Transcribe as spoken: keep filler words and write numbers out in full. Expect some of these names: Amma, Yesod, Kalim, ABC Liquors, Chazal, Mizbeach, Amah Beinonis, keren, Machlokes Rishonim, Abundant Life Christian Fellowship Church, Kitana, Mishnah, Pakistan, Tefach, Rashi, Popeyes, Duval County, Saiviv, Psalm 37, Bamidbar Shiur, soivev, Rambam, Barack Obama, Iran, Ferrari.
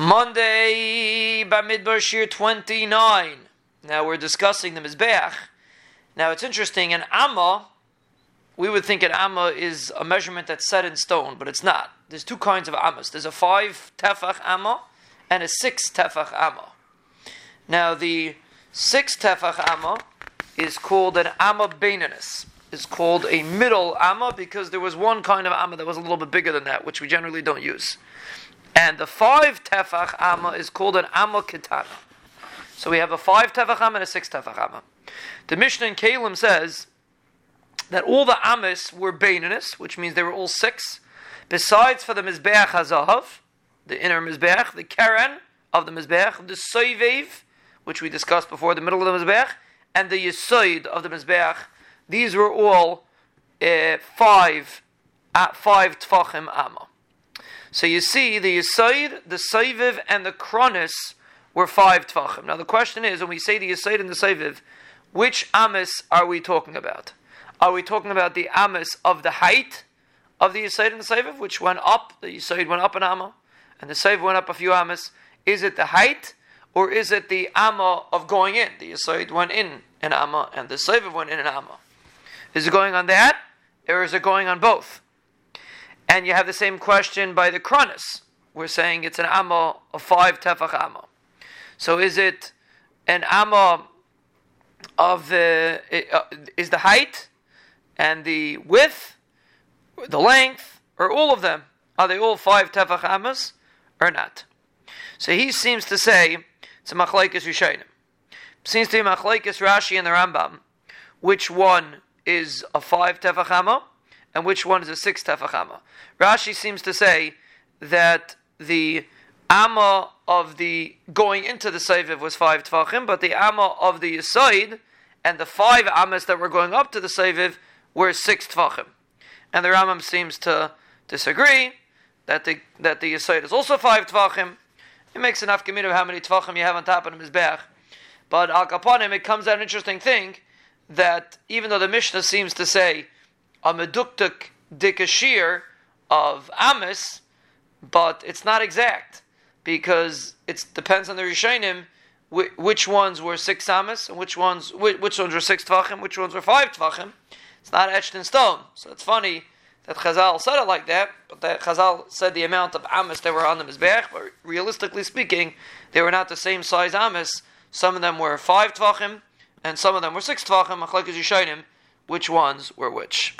Monday, Bamidbar Shiur twenty-nine. Now we're discussing the Mizbeach. Now it's interesting, an Amma, we would think an Amma is a measurement that's set in stone, but it's not. There's two kinds of Ammas. There's a five Tefach Amma and a six Tefach Amma. Now the six Tefach Amma is called an Amah Beinonis. It's called a middle Amma because there was one kind of Amma that was a little bit bigger than that, which we generally don't use. And the five Tefach Amma is called an Amma Kitana. So we have a five Tefach Amma and a six Tefach Amma. The Mishnah in Kalim says that all the Ammas were Beinonis, which means they were all six, besides for the Mizbeach HaZahav, the inner Mizbeach, the keren of the Mizbeach, the soivev, which we discussed before, the middle of the Mizbeach, and the Yesod of the Mizbeach. These were all uh, five, uh, five Tefachim Amma. So you see, the Yesod, the Saiviv, and the Kronis were five Tefachim. Now the question is, when we say the Yesod and the Saiviv, which Amis are we talking about? Are we talking about the Amis of the height of the Yesod and the Saiviv, which went up, the Yesod went up an Amma, and the Saiviv went up a few Amis? Is it the height, or is it the Amma of going in? The Yesod went in an Amma, and the Saiviv went in an Amma. Is it going on that, or is it going on both? And you have the same question by the Kronis. We're saying it's an Amma of five Tefach Amma. So is it an Amma of the, uh, is the height and the width, the length, or all of them? Are they all five Tefach Ammas or not? So he seems to say, it's a Machlokes Rishonim. Seems to be Machlokes Rashi and the Rambam. Which one is a five Tefach Amma? And which one is a six Tefach Amma? Rashi seems to say that the Amma of the going into the Saiviv was five Tefachim, but the Amma of the Yesod and the five Ammas that were going up to the Saiviv were six Tefachim. And the Rambam seems to disagree that the that the Yesod is also five Tefachim. It makes enough commitment of how many Tefachim you have on top of the Mizbeach. But al kapanim, it comes out an interesting thing that even though the Mishnah seems to say a meduktuk dikashir of Amis, but it's not exact because it depends on the Rishonim which ones were six Amis and which ones which ones were six Tvachim, which ones were five Tvachim. It's not etched in stone. So it's funny that Chazal said it like that, but that Chazal said the amount of Amis that were on the Mizbeach, but realistically speaking, they were not the same size Amis. Some of them were five Tvachim and some of them were six Tvachim. Machlokes Rishonim, which ones were which.